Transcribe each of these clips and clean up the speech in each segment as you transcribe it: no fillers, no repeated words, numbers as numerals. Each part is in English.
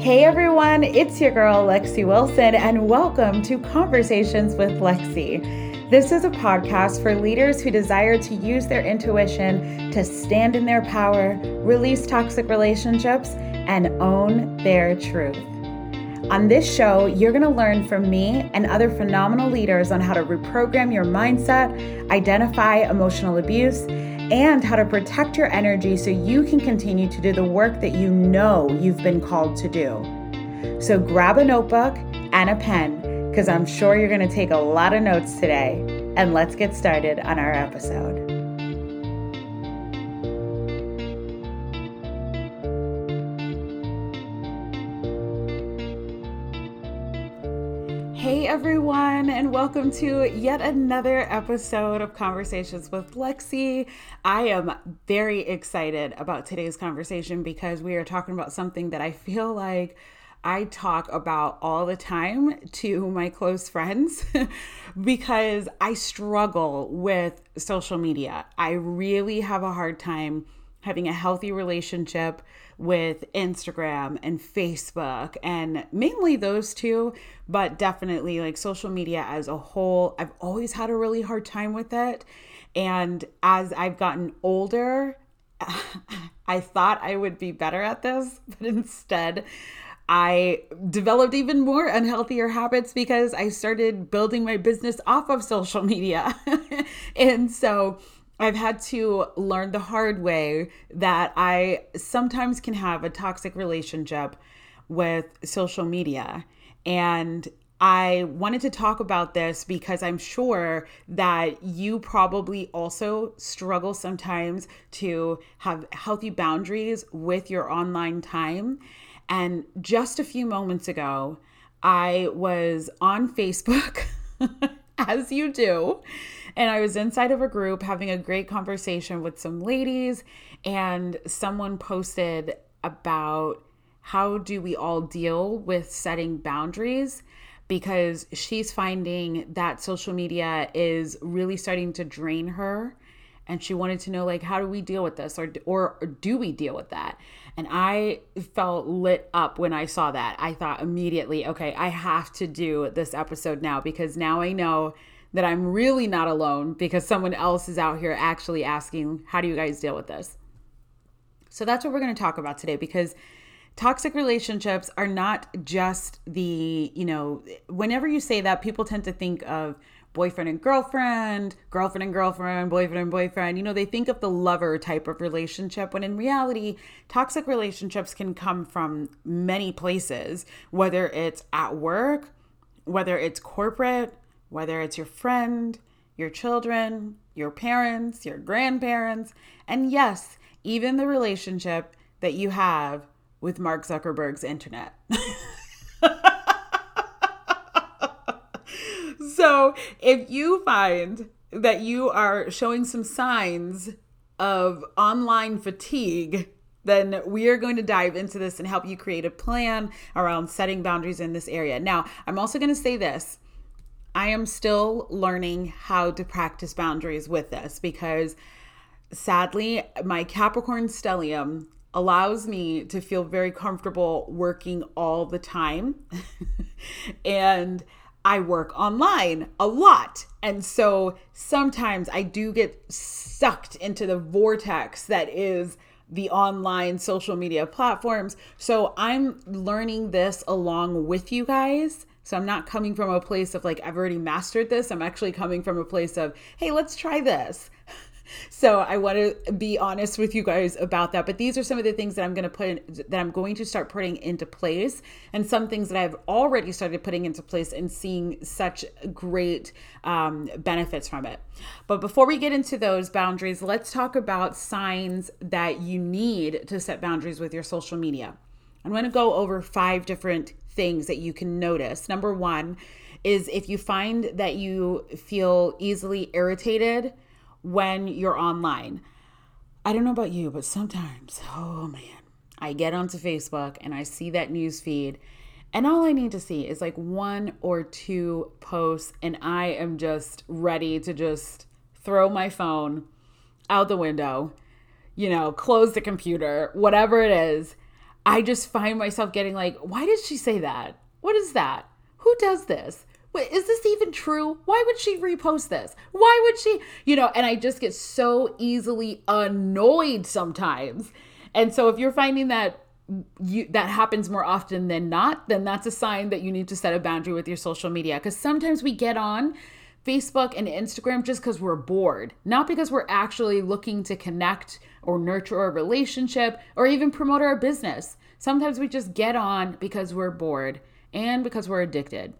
Hey everyone, it's your girl Lexi Wilson, and welcome to Conversations with Lexi. This is a podcast for leaders who desire to use their intuition to stand in their power, release toxic relationships, and own their truth. On this show, you're going to learn from me and other phenomenal leaders on how to reprogram your mindset, identify emotional abuse, and how to protect your energy so you can continue to do the work that you know you've been called to do. So grab a notebook and a pen, because I'm sure you're going to take a lot of notes today. And let's get started on our episode. Hey everyone, and welcome to yet another episode of Conversations with Lexi. I am very excited about today's conversation because we are talking about something that I feel like I talk about all the time to my close friends because I struggle with social media. I really have a hard time having a healthy relationship with Instagram and Facebook, and mainly those two, but definitely like social media as a whole. I've always had a really hard time with it. And as I've gotten older, I thought I would be better at this, but instead I developed even more unhealthier habits because I started building my business off of social media. And so I've had to learn the hard way that I sometimes can have a toxic relationship with social media. And I wanted to talk about this because I'm sure that you probably also struggle sometimes to have healthy boundaries with your online time. And just a few moments ago, I was on Facebook, as you do. And I was inside of a group having a great conversation with some ladies, and someone posted about how do we all deal with setting boundaries, because she's finding that social media is really starting to drain her. And she wanted to know, like, how do we deal with this, or do we deal with that? And I felt lit up when I saw that. I thought immediately, okay, I have to do this episode now, because now I know that I'm really not alone, because someone else is out here actually asking, how do you guys deal with this? So that's what we're going to talk about today, because toxic relationships are not just the, you know, whenever you say that, people tend to think of boyfriend and girlfriend, girlfriend and girlfriend, boyfriend and boyfriend. You know, they think of the lover type of relationship, when in reality, toxic relationships can come from many places, whether it's at work, whether it's corporate, whether it's your friend, your children, your parents, your grandparents, and yes, even the relationship that you have with Mark Zuckerberg's internet. So if you find that you are showing some signs of online fatigue, then we are going to dive into this and help you create a plan around setting boundaries in this area. Now, I'm also going to say this. I am still learning how to practice boundaries with this, because sadly, my Capricorn stellium allows me to feel very comfortable working all the time. And I work online a lot. And so sometimes I do get sucked into the vortex that is the online social media platforms. So I'm learning this along with you guys. So I'm not coming from a place of like, I've already mastered this. I'm actually coming from a place of, hey, let's try this. So I want to be honest with you guys about that. But these are some of the things that I'm going to put in, that I'm going to start putting into place, and some things that I've already started putting into place and seeing such great benefits from it. But before we get into those boundaries, let's talk about signs that you need to set boundaries with your social media. I'm going to go over 5 different things that you can notice. Number 1 is if you find that you feel easily irritated when you're online. I don't know about you, but sometimes, oh man, I get onto Facebook and I see that news feed, and all I need to see is like 1 or 2 posts, and I am just ready to just throw my phone out the window, you know, close the computer, whatever it is. I just find myself getting like, why did she say that? What is that? Who does this? Wait, is this even true? Why would she repost this? Why would she? You know, and I just get so easily annoyed sometimes. And so if you're finding that that happens more often than not, then that's a sign that you need to set a boundary with your social media. Because sometimes we get on Facebook and Instagram just because we're bored, not because we're actually looking to connect or nurture a relationship or even promote our business. Sometimes we just get on because we're bored and because we're addicted.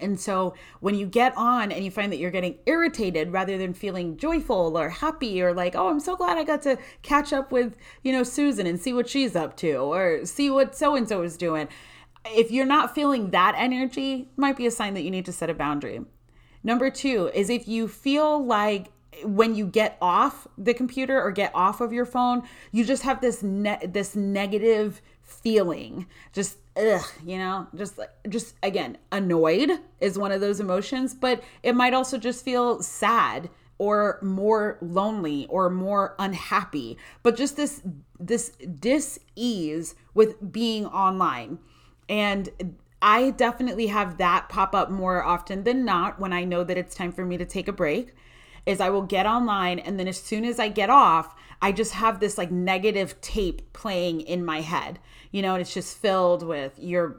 And so when you get on and you find that you're getting irritated rather than feeling joyful or happy or like, oh, I'm so glad I got to catch up with, you know, Susan and see what she's up to or see what so-and-so is doing. If you're not feeling that energy, it might be a sign that you need to set a boundary. Number two is if you feel like when you get off the computer or get off of your phone, you just have this negative feeling, just ugh, you know, just again, annoyed is one of those emotions, but it might also just feel sad or more lonely or more unhappy, but just this dis-ease with being online. And I definitely have that pop up more often than not when I know that it's time for me to take a break. Is I will get online and then as soon as I get off, I just have this like negative tape playing in my head, you know, and it's just filled with you're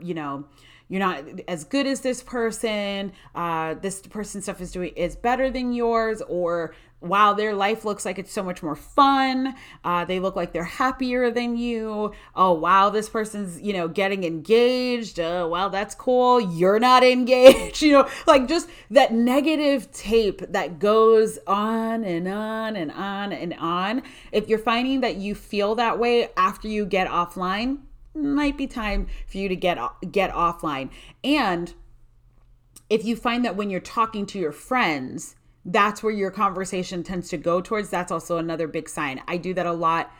not as good as this person, this person's stuff is better than yours, or wow, their life looks like it's so much more fun. They look like they're happier than you. Oh, wow, this person's, you know, getting engaged. Well, that's cool. You're not engaged. You know, like just that negative tape that goes on and on and on and on. If you're finding that you feel that way after you get offline, might be time for you to get offline. And if you find that when you're talking to your friends, that's where your conversation tends to go towards, that's also another big sign. I do that a lot.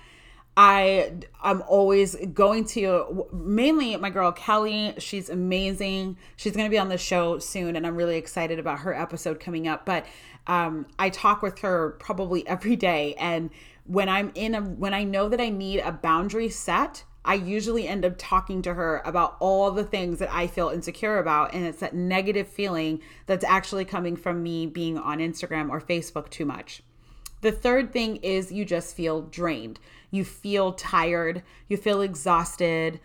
I'm always going to, mainly my girl Kelly, she's amazing. She's going to be on the show soon and I'm really excited about her episode coming up. But I talk with her probably every day. And when I'm when I know that I need a boundary set, I usually end up talking to her about all the things that I feel insecure about. And it's that negative feeling that's actually coming from me being on Instagram or Facebook too much. The third thing is you just feel drained. You feel tired. You feel exhausted.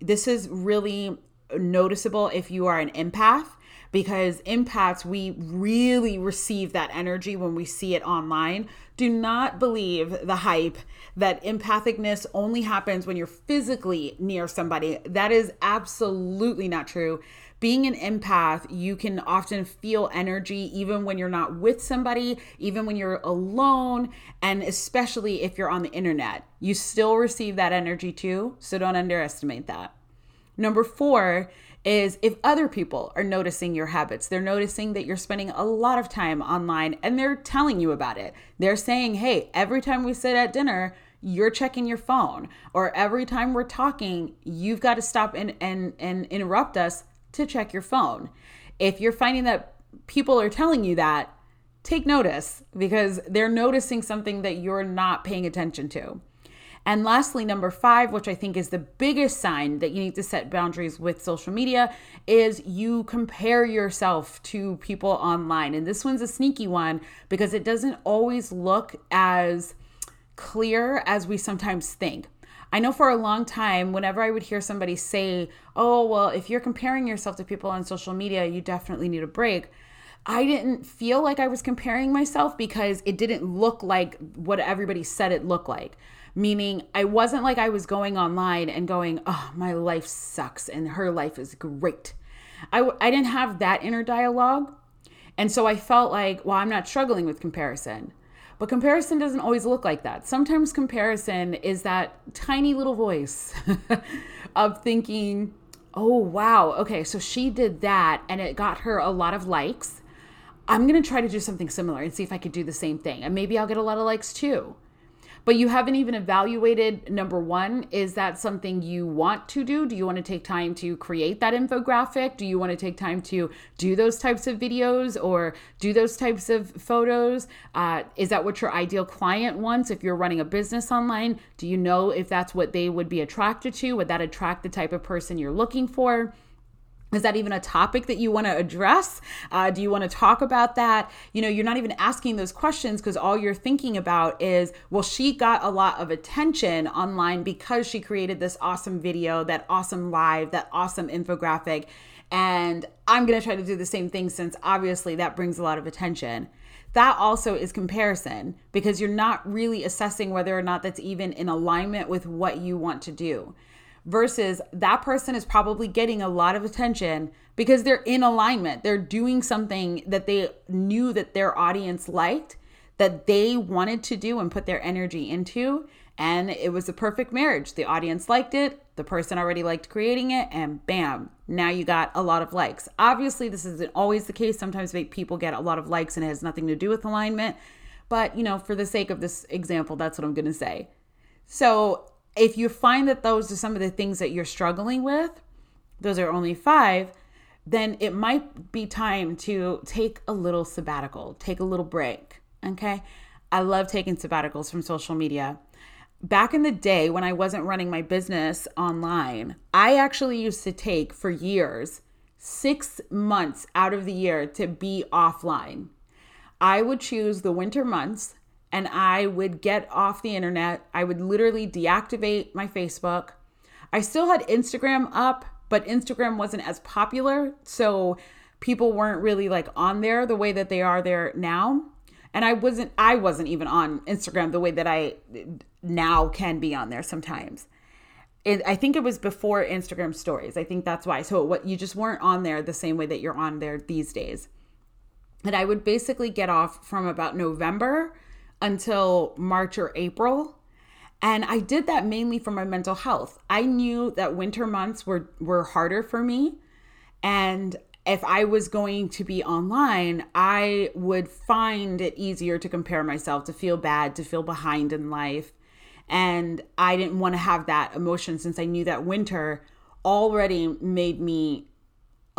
This is really noticeable if you are an empath, because empaths, we really receive that energy when we see it online. Do not believe the hype that empathicness only happens when you're physically near somebody. That is absolutely not true. Being an empath, you can often feel energy even when you're not with somebody, even when you're alone, and especially if you're on the internet. You still receive that energy too, so don't underestimate that. Number four is if other people are noticing your habits, they're noticing that you're spending a lot of time online and they're telling you about it. They're saying, hey, every time we sit at dinner, you're checking your phone, or every time we're talking, you've got to stop and interrupt us to check your phone. If you're finding that people are telling you that, take notice, because they're noticing something that you're not paying attention to. And lastly, number five, which I think is the biggest sign that you need to set boundaries with social media, is you compare yourself to people online. And this one's a sneaky one because it doesn't always look as clear as we sometimes think. I know for a long time, whenever I would hear somebody say, oh, well, if you're comparing yourself to people on social media, you definitely need a break. I didn't feel like I was comparing myself because it didn't look like what everybody said it looked like. Meaning I wasn't like I was going online and going, oh, my life sucks and her life is great. I didn't have that inner dialogue. And so I felt like, well, I'm not struggling with comparison. But comparison doesn't always look like that. Sometimes comparison is that tiny little voice of thinking, oh, wow, okay, so she did that and it got her a lot of likes. I'm gonna try to do something similar and see if I could do the same thing. And maybe I'll get a lot of likes too. but you haven't even evaluated, number one, is that something you want to do? Do you want to take time to create that infographic? Do you want to take time to do those types of videos or do those types of photos? Is that what your ideal client wants? If you're running a business online, do you know if that's what they would be attracted to? Would that attract the type of person you're looking for? Is that even a topic that you want to address? Do you want to talk about that? You know, you're not even asking those questions because all you're thinking about is, well, she got a lot of attention online because she created this awesome video, that awesome live, that awesome infographic, and I'm going to try to do the same thing since obviously that brings a lot of attention. That also is comparison because you're not really assessing whether or not that's even in alignment with what you want to do. Versus that person is probably getting a lot of attention because they're in alignment. They're doing something that they knew that their audience liked, that they wanted to do and put their energy into. And it was a perfect marriage. The audience liked it. The person already liked creating it. And bam, now you got a lot of likes. Obviously, this isn't always the case. Sometimes people get a lot of likes and it has nothing to do with alignment. But, you know, for the sake of this example, that's what I'm going to say. So if you find that those are some of the things that you're struggling with, those are only 5, then it might be time to take a little sabbatical, take a little break, okay? I love taking sabbaticals from social media. Back in the day when I wasn't running my business online, I actually used to take for years 6 months out of the year to be offline. I would choose the winter months and I would get off the internet. I would literally deactivate my Facebook. I still had Instagram up, but Instagram wasn't as popular. So people weren't really like on there the way that they are there now. And I wasn't even on Instagram the way that I now can be on there sometimes. I think it was before Instagram stories. I think that's why. So you just weren't on there the same way that you're on there these days. And I would basically get off from about November until March or April. And I did that mainly for my mental health. I knew that winter months were harder for me. And if I was going to be online, I would find it easier to compare myself, to feel bad, to feel behind in life. And I didn't want to have that emotion since I knew that winter already made me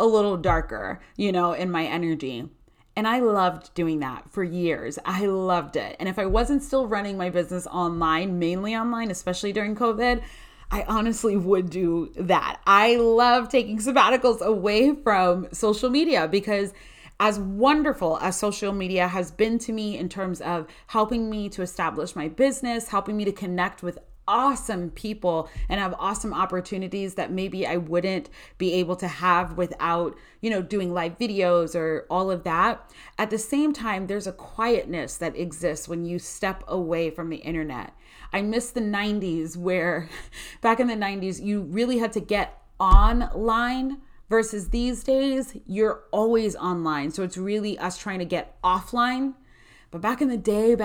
a little darker, you know, in my energy. And I loved doing that for years. I loved it. And if I wasn't still running my business online, mainly online, especially during COVID, I honestly would do that. I love taking sabbaticals away from social media because as wonderful as social media has been to me in terms of helping me to establish my business, helping me to connect with awesome people and have awesome opportunities that maybe I wouldn't be able to have without, you know, doing live videos or all of that. At the same time, there's a quietness that exists when you step away from the internet. I miss the 90s where back in the 90s, you really had to get online versus these days, you're always online. So it's really us trying to get offline. But back in the day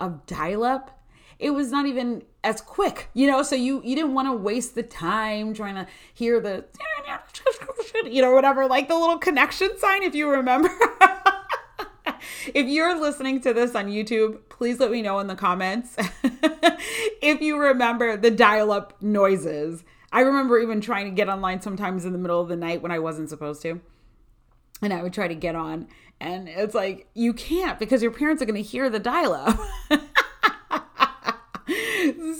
of dial-up, it was not even as quick, you know, so you didn't want to waste the time trying to hear the, you know, whatever, like the little connection sign, if you remember. If you're listening to this on YouTube, please let me know in the comments if you remember the dial-up noises. I remember even trying to get online sometimes in the middle of the night when I wasn't supposed to. And I would try to get on and it's like, you can't because your parents are going to hear the dial-up.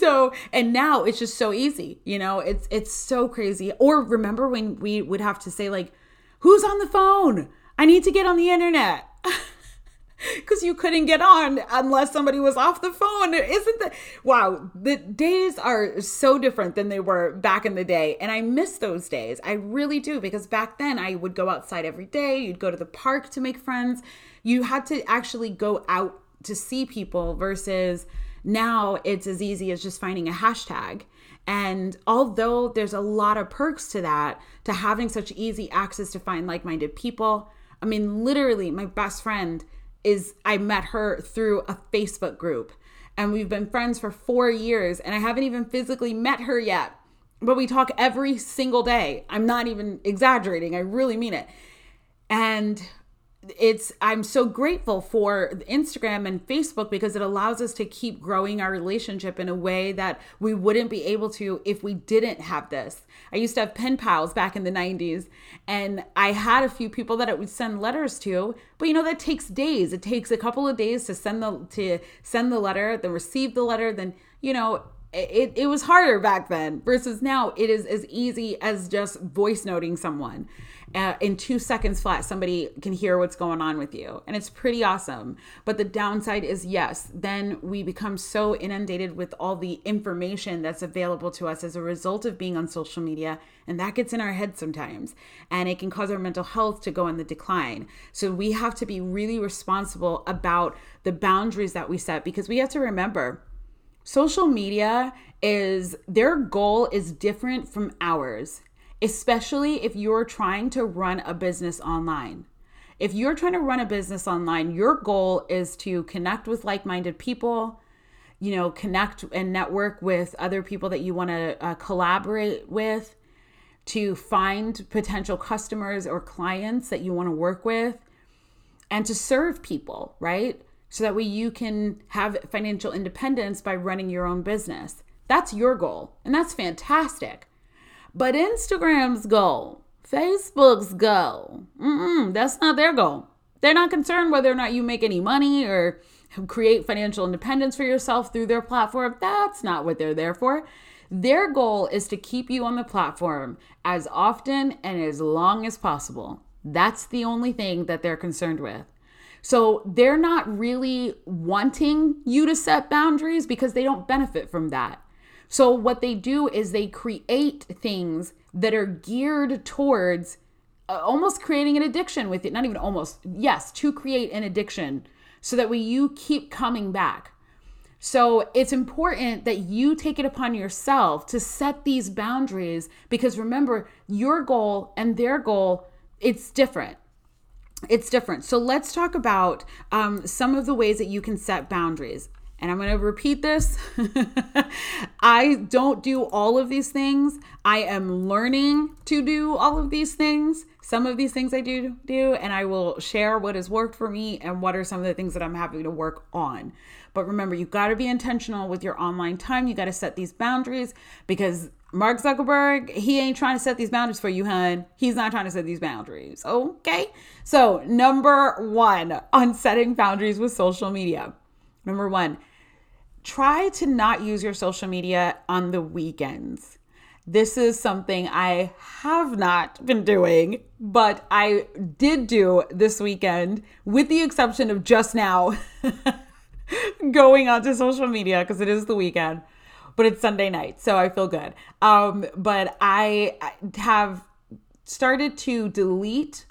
So, and now it's just so easy, you know, it's so crazy. Or remember when we would have to say like, who's on the phone? I need to get on the internet. Because you couldn't get on unless somebody was off the phone. Wow, the days are so different than they were back in the day. And I miss those days. I really do. Because back then I would go outside every day. You'd go to the park to make friends. You had to actually go out to see people versus now it's as easy as just finding a hashtag. And although there's a lot of perks to that, to having such easy access to find like-minded people, I mean, literally my best friend I met her through a Facebook group and we've been friends for 4 years and I haven't even physically met her yet, but we talk every single day. I'm not even exaggerating. I really mean it. And I'm so grateful for Instagram and Facebook because it allows us to keep growing our relationship in a way that we wouldn't be able to if we didn't have this. I used to have pen pals back in the 90s, and I had a few people that I would send letters to, but you know, that takes days. It takes a couple of days to send the letter, then receive the letter, then, you know, it was harder back then versus now. It is as easy as just voice noting someone. In 2 seconds flat, somebody can hear what's going on with you. And it's pretty awesome. But the downside is, yes, then we become so inundated with all the information that's available to us as a result of being on social media. And that gets in our heads sometimes. And it can cause our mental health to go in the decline. So we have to be really responsible about the boundaries that we set, because we have to remember, social media their goal is different from ours. Especially if you're trying to run a business online. If you're trying to run a business online, your goal is to connect with like-minded people, you know, connect and network with other people that you want to collaborate with, to find potential customers or clients that you want to work with, and to serve people, right? So that way you can have financial independence by running your own business. That's your goal, and that's fantastic. But Instagram's goal, Facebook's goal, that's not their goal. They're not concerned whether or not you make any money or create financial independence for yourself through their platform. That's not what they're there for. Their goal is to keep you on the platform as often and as long as possible. That's the only thing that they're concerned with. So they're not really wanting you to set boundaries because they don't benefit from that. So what they do is they create things that are geared towards almost creating an addiction with it. Not even almost, yes, to create an addiction so that way you keep coming back. So it's important that you take it upon yourself to set these boundaries, because remember, your goal and their goal, it's different. It's different. So let's talk about some of the ways that you can set boundaries. And I'm going to repeat this. I don't do all of these things. I am learning to do all of these things. Some of these things I do, and I will share what has worked for me and what are some of the things that I'm having to work on. But remember, you've got to be intentional with your online time. You got to set these boundaries, because Mark Zuckerberg, he ain't trying to set these boundaries for you, hun. He's not trying to set these boundaries. Okay. So number 1 on setting boundaries with social media. Number 1, try to not use your social media on the weekends. This is something I have not been doing, but I did do this weekend, with the exception of just now going onto social media because it is the weekend, but it's Sunday night, so I feel good. But I have started to delete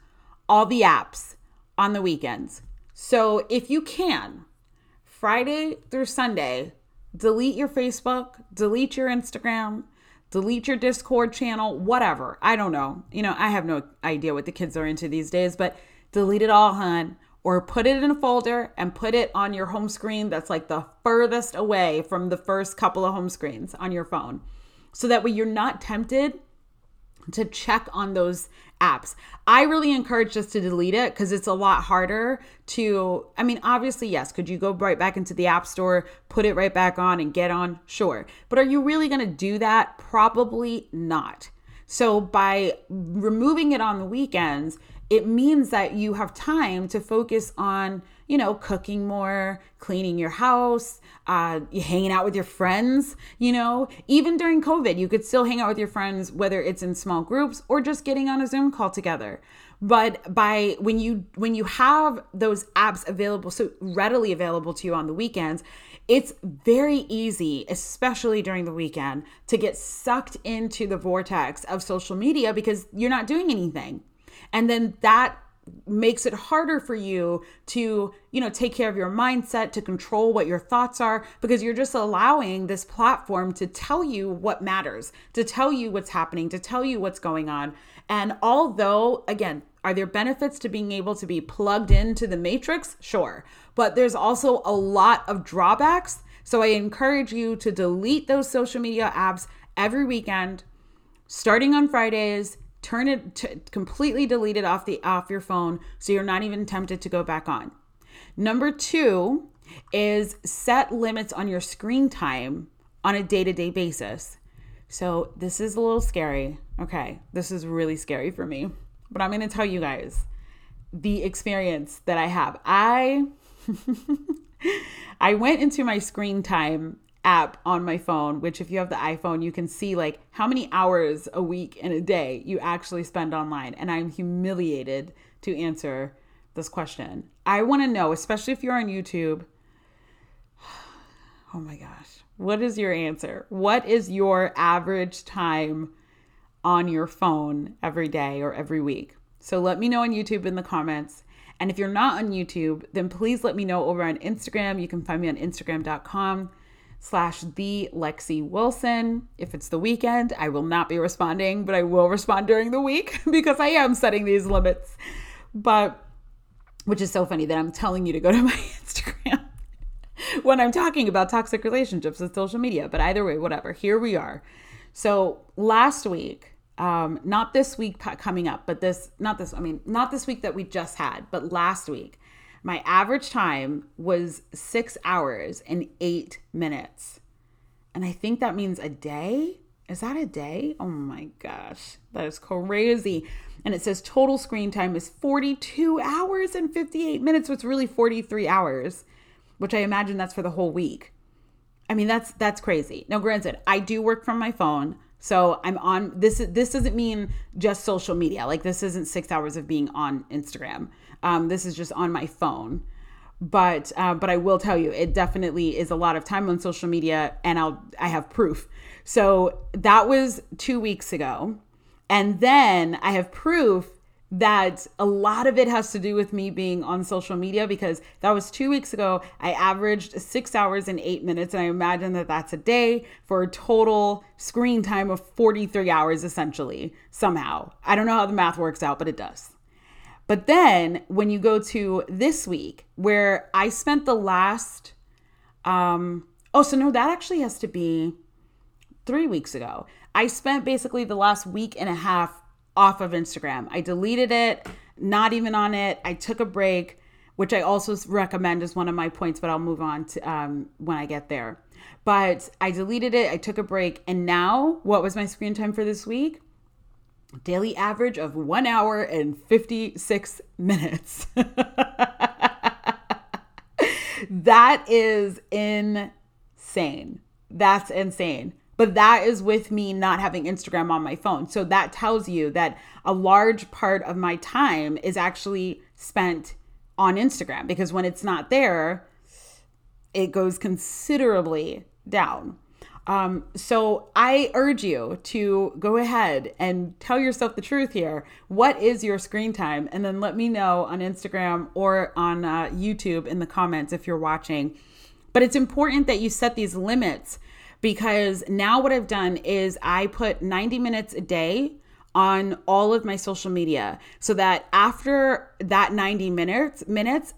all the apps on the weekends. So if you can, Friday through Sunday, delete your Facebook, delete your Instagram, delete your Discord channel, whatever. I don't know. You know, I have no idea what the kids are into these days, but delete it all, hun, or put it in a folder and put it on your home screen that's like the furthest away from the first couple of home screens on your phone. So that way you're not tempted to check on those apps. I really encourage us to delete it because it's a lot harder to, I mean, obviously, yes, could you go right back into the app store, put it right back on and get on? Sure. But are you really going to do that? Probably not. So by removing it on the weekends, it means that you have time to focus on, you know, cooking more, cleaning your house, hanging out with your friends. You know, even during COVID, you could still hang out with your friends, whether it's in small groups or just getting on a Zoom call together. But by when you have those apps available, so readily available to you on the weekends, it's very easy, especially during the weekend, to get sucked into the vortex of social media because you're not doing anything. And then that makes it harder for you to, you know, take care of your mindset, to control what your thoughts are, because you're just allowing this platform to tell you what matters, to tell you what's happening, to tell you what's going on. And although, again, are there benefits to being able to be plugged into the matrix? Sure. But there's also a lot of drawbacks. So I encourage you to delete those social media apps every weekend, starting on Fridays, Turn it completely delete it off your phone so you're not even tempted to go back on. Number two is set limits on your screen time on a day-to-day basis. So this is a little scary. Okay, this is really scary for me, but I'm going to tell you guys the experience that I have. I went into my screen time app on my phone, which if you have the iPhone, you can see like how many hours a week and a day you actually spend online. And I'm humiliated to answer this question. I want to know, especially if you're on YouTube, oh my gosh, what is your answer? What is your average time on your phone every day or every week? So let me know on YouTube in the comments. And if you're not on YouTube, then please let me know over on Instagram. You can find me on Instagram.com/TheLexiWilson. If it's the weekend, I will not be responding, but I will respond during the week because I am setting these limits. But, which is so funny that I'm telling you to go to my Instagram when I'm talking about toxic relationships and social media. But either way, whatever. Here we are. So last week, not this week coming up, but not this week that we just had, but last week, my average time was 6 hours and 8 minutes. And I think that means a day. Is that a day? Oh my gosh, that is crazy. And it says total screen time is 42 hours and 58 minutes. So it's really 43 hours, which I imagine that's for the whole week. I mean, that's crazy. Now, granted, I do work from my phone. So I'm on, this doesn't mean just social media. Like this isn't 6 hours of being on Instagram. This is just on my phone. But I will tell you, it definitely is a lot of time on social media, and I have proof. So that was 2 weeks ago. And then I have proof that a lot of it has to do with me being on social media, because that was 2 weeks ago. I averaged 6 hours and 8 minutes, and I imagine that that's a day for a total screen time of 43 hours, essentially, somehow. I don't know how the math works out, but it does. But then when you go to this week, where I spent the last, that actually has to be 3 weeks ago. I spent basically the last week and a half off of Instagram. I deleted it, not even on it. I took a break, which I also recommend as one of my points, but I'll move on to when I get there. But I deleted it, I took a break, and now what was my screen time for this week? Daily average of 1 hour and 56 minutes. That is insane. That's insane. But that is with me not having Instagram on my phone. So that tells you that a large part of my time is actually spent on Instagram, because when it's not there, it goes considerably down. So I urge you to go ahead and tell yourself the truth here. What is your screen time? And then let me know on Instagram or on YouTube in the comments if you're watching. But it's important that you set these limits, because now what I've done is I put 90 minutes a day on all of my social media, so that after that 90 minutes,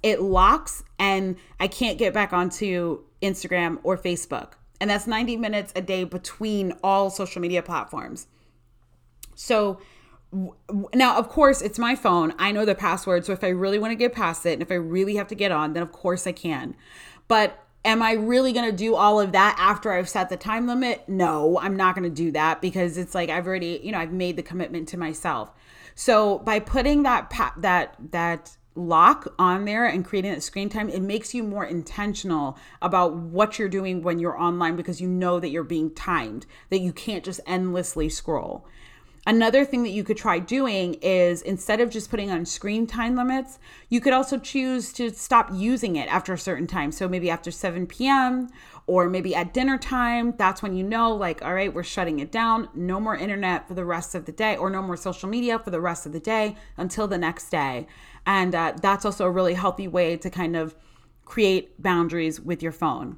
it locks and I can't get back onto Instagram or Facebook. And that's 90 minutes a day between all social media platforms. So now, of course, it's my phone. I know the password. So if I really want to get past it, and if I really have to get on, then of course I can. But am I really going to do all of that after I've set the time limit? No, I'm not going to do that, because it's like I've already, I've made the commitment to myself. So by putting that lock on there and creating that screen time, it makes you more intentional about what you're doing when you're online, because you know that you're being timed, that you can't just endlessly scroll. Another thing that you could try doing is, instead of just putting on screen time limits, you could also choose to stop using it after a certain time. So maybe after 7 p.m. or maybe at dinner time, that's when you know, like, all right, we're shutting it down. No more internet for the rest of the day, or no more social media for the rest of the day until the next day. And that's also a really healthy way to kind of create boundaries with your phone.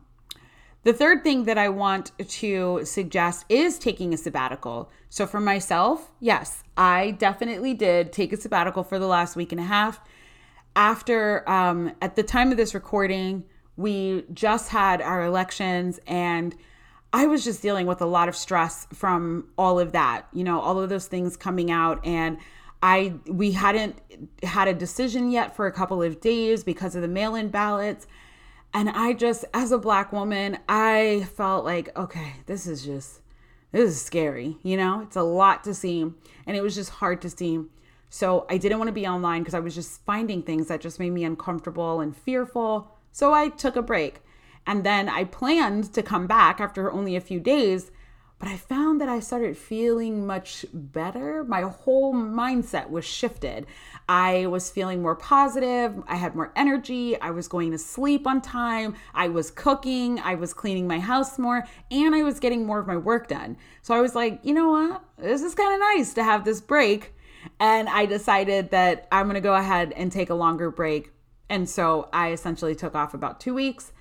The third thing that I want to suggest is taking a sabbatical. So for myself, yes, I definitely did take a sabbatical for the last week and a half. After, at the time of this recording, we just had our elections, and I was just dealing with a lot of stress from all of that, you know, all of those things coming out. And we hadn't had a decision yet for a couple of days because of the mail-in ballots. And I just, as a Black woman, I felt like, okay, this is scary. You know, it's a lot to see. And it was just hard to see. So I didn't want to be online because I was just finding things that just made me uncomfortable and fearful. So I took a break. And then I planned to come back after only a few days, but I found that I started feeling much better. My whole mindset was shifted. I was feeling more positive. I had more energy. I was going to sleep on time. I was cooking. I was cleaning my house more, and I was getting more of my work done. So I was like, you know what? This is kind of nice to have this break. And I decided that I'm going to go ahead and take a longer break. And so I essentially took off about 2 weeks,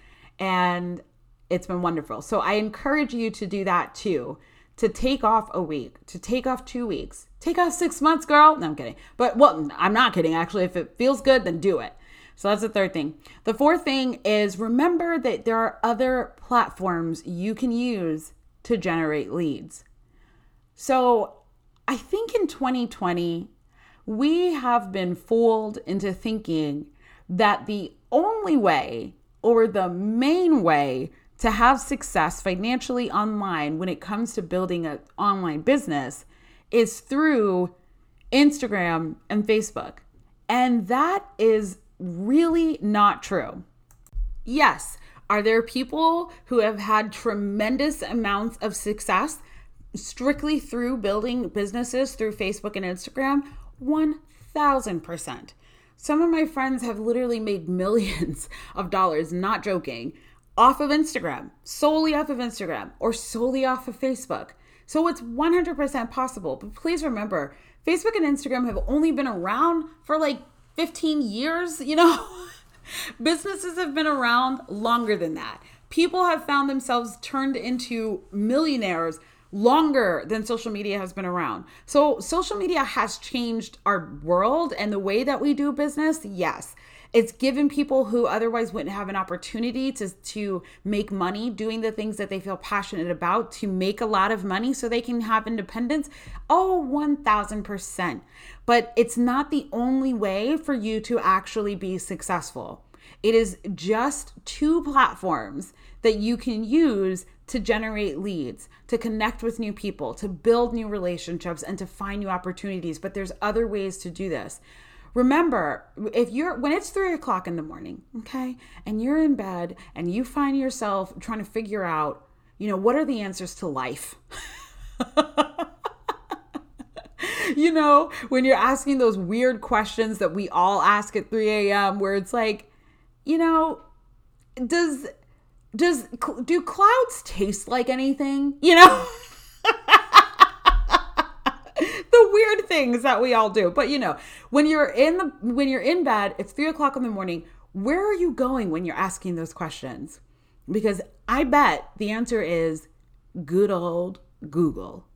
and it's been wonderful. So I encourage you to do that too, to take off a week, to take off 2 weeks, take off 6 months, girl. No, I'm kidding. But I'm not kidding. Actually, if it feels good, then do it. So that's the third thing. The fourth thing is remember that there are other platforms you can use to generate leads. So I think in 2020, we have been fooled into thinking that the only way or the main way to have success financially online when it comes to building an online business is through Instagram and Facebook. And that is really not true. Yes, are there people who have had tremendous amounts of success strictly through building businesses through Facebook and Instagram? 1,000%. Some of my friends have literally made millions of dollars, not joking, off of Instagram, solely off of Instagram, or solely off of Facebook. So it's 100% possible. But please remember, Facebook and Instagram have only been around for like 15 years, you know? Businesses have been around longer than that. People have found themselves turned into millionaires longer than social media has been around. So social media has changed our world and the way that we do business. Yes, it's given people who otherwise wouldn't have an opportunity to make money doing the things that they feel passionate about, to make a lot of money so they can have independence. Oh, 1,000%. But it's not the only way for you to actually be successful. It is just two platforms that you can use to generate leads, to connect with new people, to build new relationships, and to find new opportunities. But there's other ways to do this. Remember, when it's 3 o'clock in the morning, okay, and you're in bed and you find yourself trying to figure out, you know, what are the answers to life? You know, when you're asking those weird questions that we all ask at 3 a.m. where it's like, you know, do clouds taste like anything? You know, the weird things that we all do. But you know, when you're in bed, it's 3 o'clock in the morning. Where are you going when you're asking those questions? Because I bet the answer is good old Google.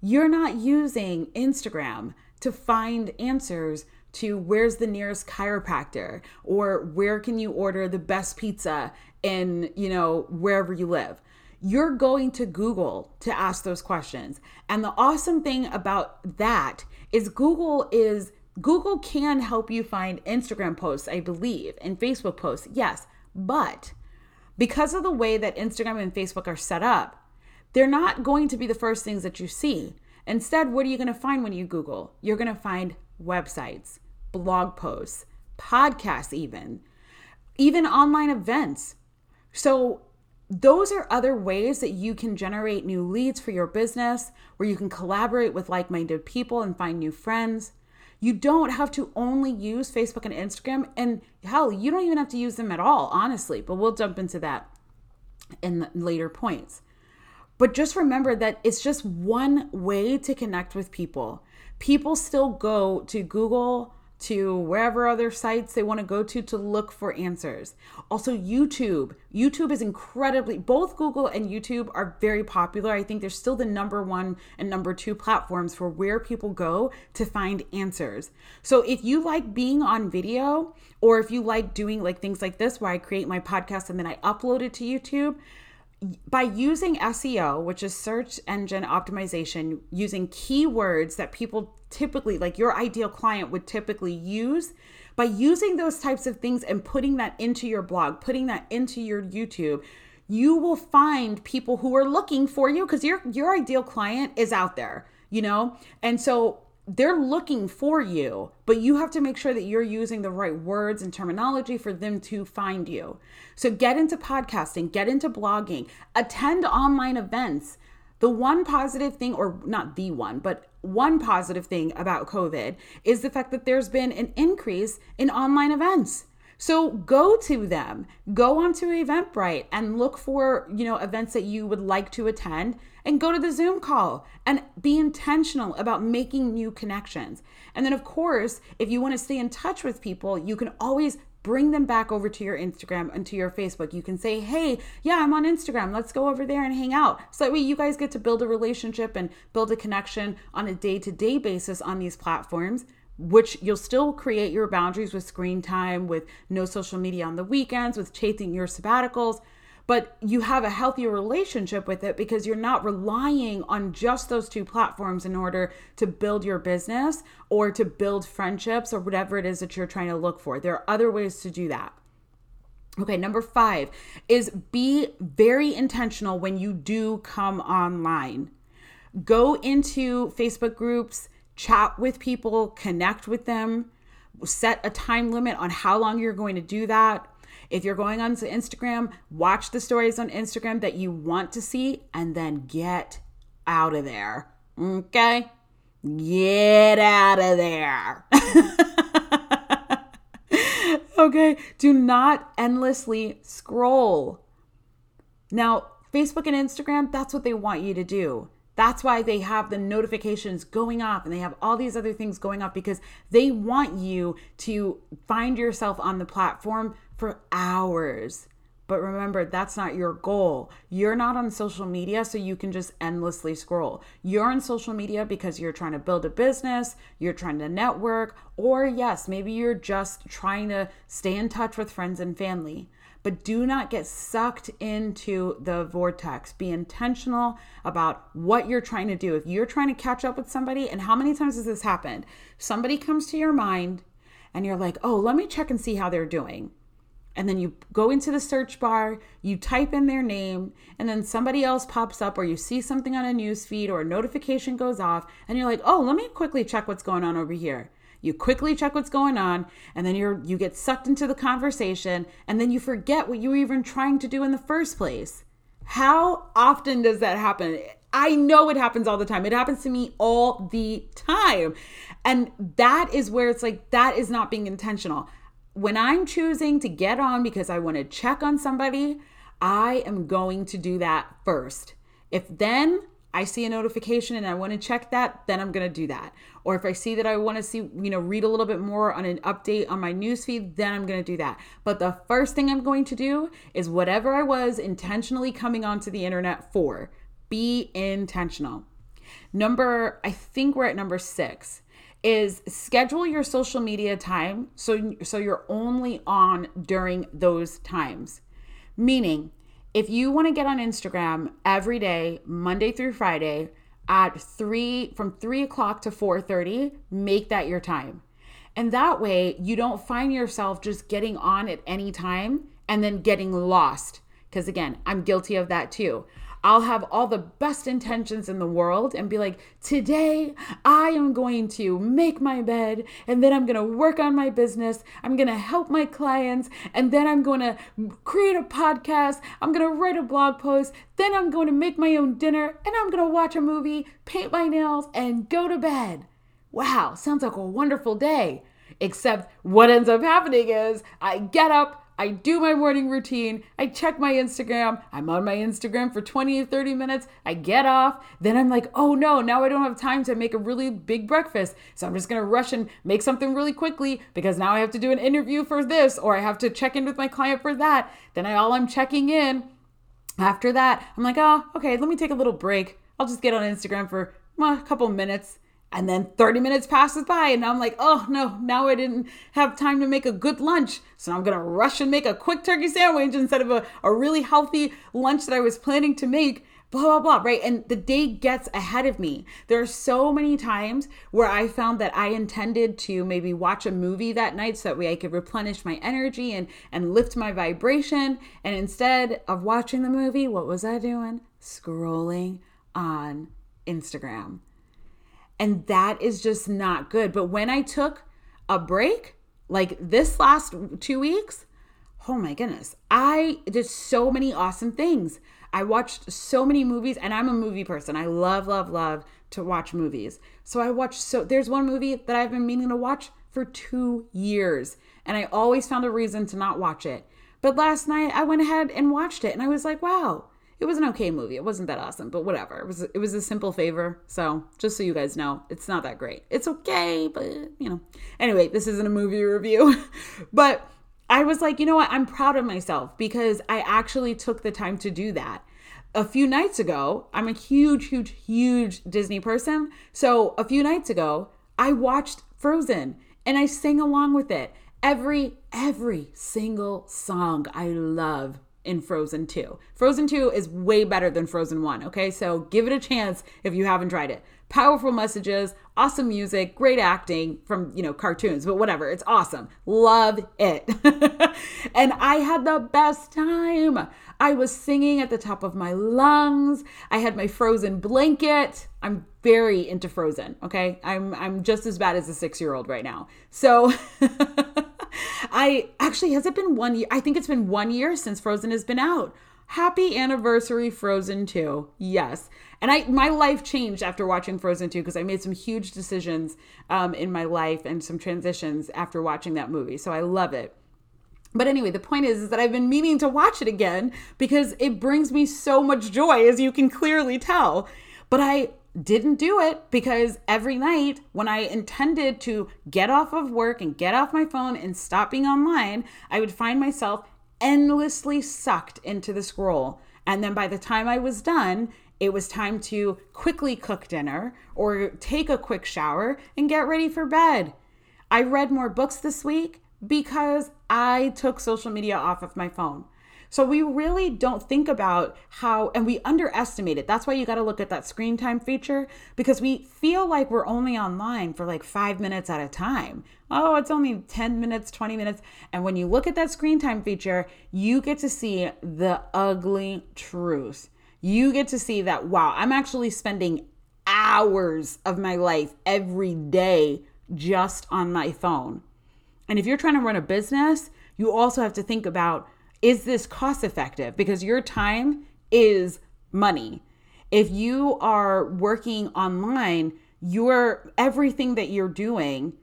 You're not using Instagram to find answers to where's the nearest chiropractor, or where can you order the best pizza in, you know, wherever you live. You're going to Google to ask those questions. And the awesome thing about that is Google can help you find Instagram posts, I believe, and Facebook posts. Yes, but because of the way that Instagram and Facebook are set up, they're not going to be the first things that you see. Instead, what are you going to find when you Google? You're going to find websites, blog posts, podcasts, even online events. So those are other ways that you can generate new leads for your business, where you can collaborate with like-minded people and find new friends. You don't have to only use Facebook and Instagram, and hell, you don't even have to use them at all, honestly, but we'll jump into that in later points. But just remember that it's just one way to connect with people. People still go to Google, to wherever other sites they want to go to look for answers. Also, YouTube. YouTube is incredibly, both Google and YouTube are very popular. I think they're still the number one and number two platforms for where people go to find answers. So if you like being on video, or if you like doing like things like this, where I create my podcast and then I upload it to YouTube, by using SEO, which is search engine optimization, using keywords that people typically, like your ideal client would typically use, by using those types of things and putting that into your blog, putting that into your YouTube, you will find people who are looking for you, because your ideal client is out there, you know? And so they're looking for you, but you have to make sure that you're using the right words and terminology for them to find you. So get into podcasting, get into blogging, attend online events. The one positive thing, or not the one, but one positive thing about COVID is the fact that there's been an increase in online events. So go to them, go onto Eventbrite and look for, you know, events that you would like to attend, and go to the Zoom call and be intentional about making new connections. And then of course, if you want to stay in touch with people, you can always bring them back over to your Instagram and to your Facebook. You can say, hey, yeah, I'm on Instagram. Let's go over there and hang out. So that way you guys get to build a relationship and build a connection on a day-to-day basis on these platforms, which you'll still create your boundaries with screen time, with no social media on the weekends, with chasing your sabbaticals, but you have a healthier relationship with it because you're not relying on just those two platforms in order to build your business or to build friendships or whatever it is that you're trying to look for. There are other ways to do that. Okay, number 5 is be very intentional when you do come online. Go into Facebook groups, chat with people, connect with them, set a time limit on how long you're going to do that. If you're going on to Instagram, watch the stories on Instagram that you want to see and then get out of there. Okay? Get out of there. Okay? Do not endlessly scroll. Now, Facebook and Instagram, that's what they want you to do. That's why they have the notifications going off and they have all these other things going off, because they want you to find yourself on the platform for hours. But remember, that's not your goal. You're not on social media so you can just endlessly scroll. You're on social media because you're trying to build a business, you're trying to network, or yes, maybe you're just trying to stay in touch with friends and family. But do not get sucked into the vortex. Be intentional about what you're trying to do. If you're trying to catch up with somebody, and how many times has this happened? Somebody comes to your mind and you're like, oh, let me check and see how they're doing. And then you go into the search bar, you type in their name, and then somebody else pops up, or you see something on a newsfeed or a notification goes off and you're like, oh, let me quickly check what's going on over here. You quickly check what's going on, and then you get sucked into the conversation, and then you forget what you were even trying to do in the first place. How often does that happen? I know it happens all the time. It happens to me all the time. And that is where it's like, that is not being intentional. When I'm choosing to get on because I want to check on somebody, I am going to do that first. If then I see a notification and I want to check that, then I'm going to do that. Or if I see that I want to see, you know, read a little bit more on an update on my newsfeed, then I'm going to do that. But the first thing I'm going to do is whatever I was intentionally coming onto the internet for. Be intentional. I think we're at number 6, is schedule your social media time so you're only on during those times. Meaning, if you want to get on Instagram every day, Monday through Friday, at 3 o'clock to 4:30, make that your time. And that way you don't find yourself just getting on at any time and then getting lost. Because again, I'm guilty of that too. I'll have all the best intentions in the world and be like, today I am going to make my bed, and then I'm going to work on my business. I'm going to help my clients, and then I'm going to create a podcast. I'm going to write a blog post. Then I'm going to make my own dinner, and I'm going to watch a movie, paint my nails, and go to bed. Wow, sounds like a wonderful day. Except what ends up happening is I get up, I do my morning routine, I check my Instagram, I'm on my Instagram for 20 to 30 minutes, I get off, then I'm like, oh no, now I don't have time to make a really big breakfast, so I'm just gonna rush and make something really quickly because now I have to do an interview for this, or I have to check in with my client for that. Then I'm checking in. After that, I'm like, oh, okay, let me take a little break. I'll just get on Instagram for a couple minutes. And then 30 minutes passes by and I'm like, oh no, now I didn't have time to make a good lunch. So I'm going to rush and make a quick turkey sandwich instead of a really healthy lunch that I was planning to make, blah, blah, blah, right? And the day gets ahead of me. There are so many times where I found that I intended to maybe watch a movie that night so that way I could replenish my energy and lift my vibration. And instead of watching the movie, what was I doing? Scrolling on Instagram. And that is just not good. But when I took a break, like this last 2 weeks, oh my goodness, I did so many awesome things. I watched so many movies, and I'm a movie person. I love, love, love to watch movies. So I watched, there's one movie that I've been meaning to watch for 2 years, and I always found a reason to not watch it. But last night I went ahead and watched it, and I was like, wow. It was an okay movie. It wasn't that awesome, but whatever. It was A Simple Favor. So just so you guys know, it's not that great. It's okay, but you know. Anyway, this isn't a movie review. But I was like, you know what? I'm proud of myself because I actually took the time to do that. A few nights ago, I'm a huge, huge, huge Disney person. So a few nights ago, I watched Frozen and I sang along with it. Every single song I love in Frozen 2. Frozen 2 is way better than Frozen 1, okay? So give it a chance if you haven't tried it. Powerful messages, awesome music, great acting from, cartoons, but whatever. It's awesome. Love it. And I had the best time. I was singing at the top of my lungs. I had my Frozen blanket. I'm very into Frozen, okay? I'm just as bad as a 6-year-old right now. So I actually, has it been 1 year? I think it's been 1 year since Frozen has been out. Happy anniversary, Frozen 2. Yes. And my life changed after watching Frozen 2 because I made some huge decisions in my life and some transitions after watching that movie. So I love it. But anyway, the point is that I've been meaning to watch it again because it brings me so much joy, as you can clearly tell. But I didn't do it because every night when I intended to get off of work and get off my phone and stop being online, I would find myself endlessly sucked into the scroll. And then by the time I was done, it was time to quickly cook dinner or take a quick shower and get ready for bed. I read more books this week because I took social media off of my phone. So we really don't think about how, and we underestimate it. That's why you got to look at that screen time feature, because we feel like we're only online for like 5 minutes at a time. Oh, it's only 10 minutes, 20 minutes. And when you look at that screen time feature, you get to see the ugly truth. You get to see that, wow, I'm actually spending hours of my life every day just on my phone. And if you're trying to run a business, you also have to think about, is this cost effective? Because your time is money. If you are working online, everything that you're doing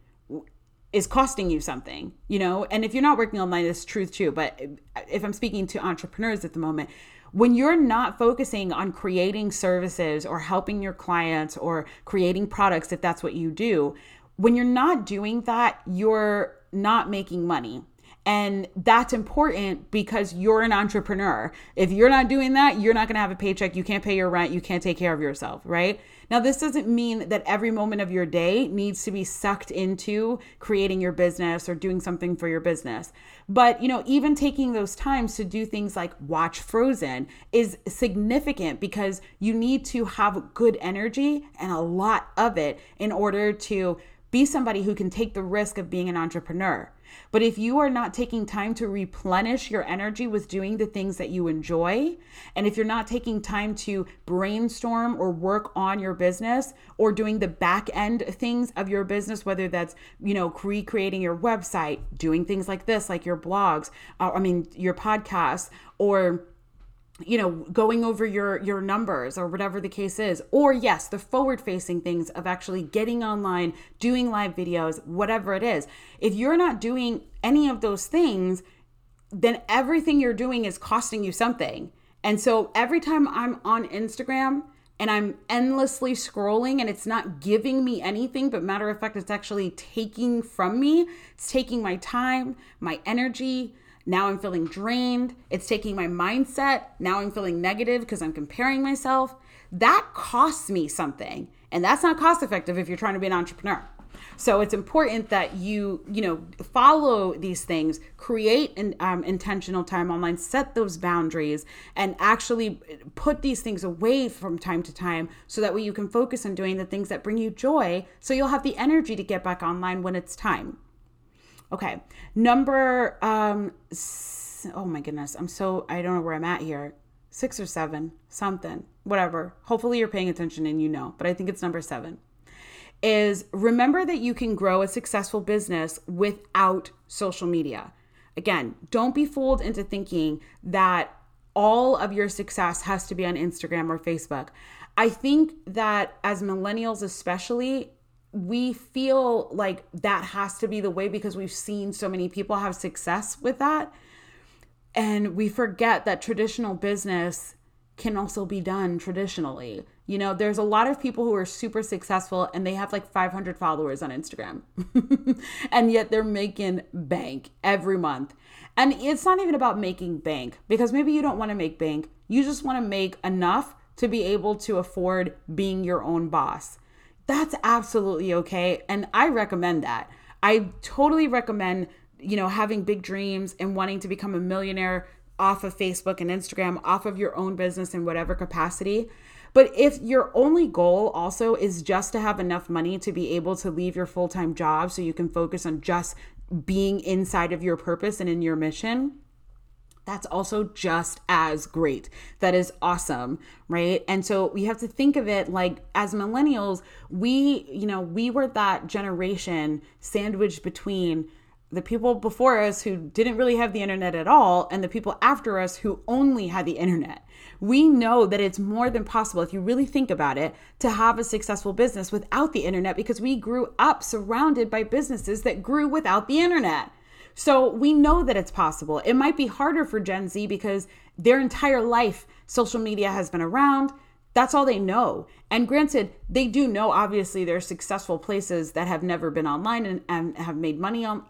is costing you something, And if you're not working online, it's true too. But if I'm speaking to entrepreneurs at the moment, when you're not focusing on creating services or helping your clients or creating products, if that's what you do, when you're not doing that, you're not making money. And that's important because you're an entrepreneur. If you're not doing that, you're not going to have a paycheck. You can't pay your rent. You can't take care of yourself, right? Now, this doesn't mean that every moment of your day needs to be sucked into creating your business or doing something for your business. But, even taking those times to do things like watch Frozen is significant because you need to have good energy and a lot of it in order to be somebody who can take the risk of being an entrepreneur. But if you are not taking time to replenish your energy with doing the things that you enjoy, and if you're not taking time to brainstorm or work on your business or doing the back end things of your business, whether that's, recreating your website, doing things like this, like your blogs, your podcasts, or going over your numbers or whatever the case is, or yes, the forward facing things of actually getting online, doing live videos, whatever it is. If you're not doing any of those things, then everything you're doing is costing you something. And so every time I'm on Instagram and I'm endlessly scrolling and it's not giving me anything, but matter of fact, it's actually taking from me. It's taking my time, my energy. Now I'm feeling drained. It's taking my mindset. Now I'm feeling negative because I'm comparing myself. That costs me something. And that's not cost effective if you're trying to be an entrepreneur. So it's important that you follow these things, create an intentional time online, set those boundaries, and actually put these things away from time to time so that way you can focus on doing the things that bring you joy so you'll have the energy to get back online when it's time. Okay, number, oh my goodness, I don't know where I'm at here. 6 or 7, something, whatever. Hopefully you're paying attention and you know, but I think it's number 7. Is remember that you can grow a successful business without social media. Again, don't be fooled into thinking that all of your success has to be on Instagram or Facebook. I think that as millennials especially, we feel like that has to be the way because we've seen so many people have success with that. And we forget that traditional business can also be done traditionally. You know, there's a lot of people who are super successful and they have like 500 followers on Instagram and yet they're making bank every month. And it's not even about making bank because maybe you don't want to make bank. You just want to make enough to be able to afford being your own boss. That's absolutely okay. And I recommend that. I totally recommend, having big dreams and wanting to become a millionaire off of Facebook and Instagram, off of your own business in whatever capacity. But if your only goal also is just to have enough money to be able to leave your full-time job so you can focus on just being inside of your purpose and in your mission, that's also just as great. That is awesome, right? And so we have to think of it like as millennials, we were that generation sandwiched between the people before us who didn't really have the internet at all and the people after us who only had the internet. We know that it's more than possible, if you really think about it, to have a successful business without the internet because we grew up surrounded by businesses that grew without the internet. So we know that it's possible. It might be harder for Gen Z because their entire life, social media has been around. That's all they know. And granted, they do know, obviously, there are successful places that have never been online and have made money on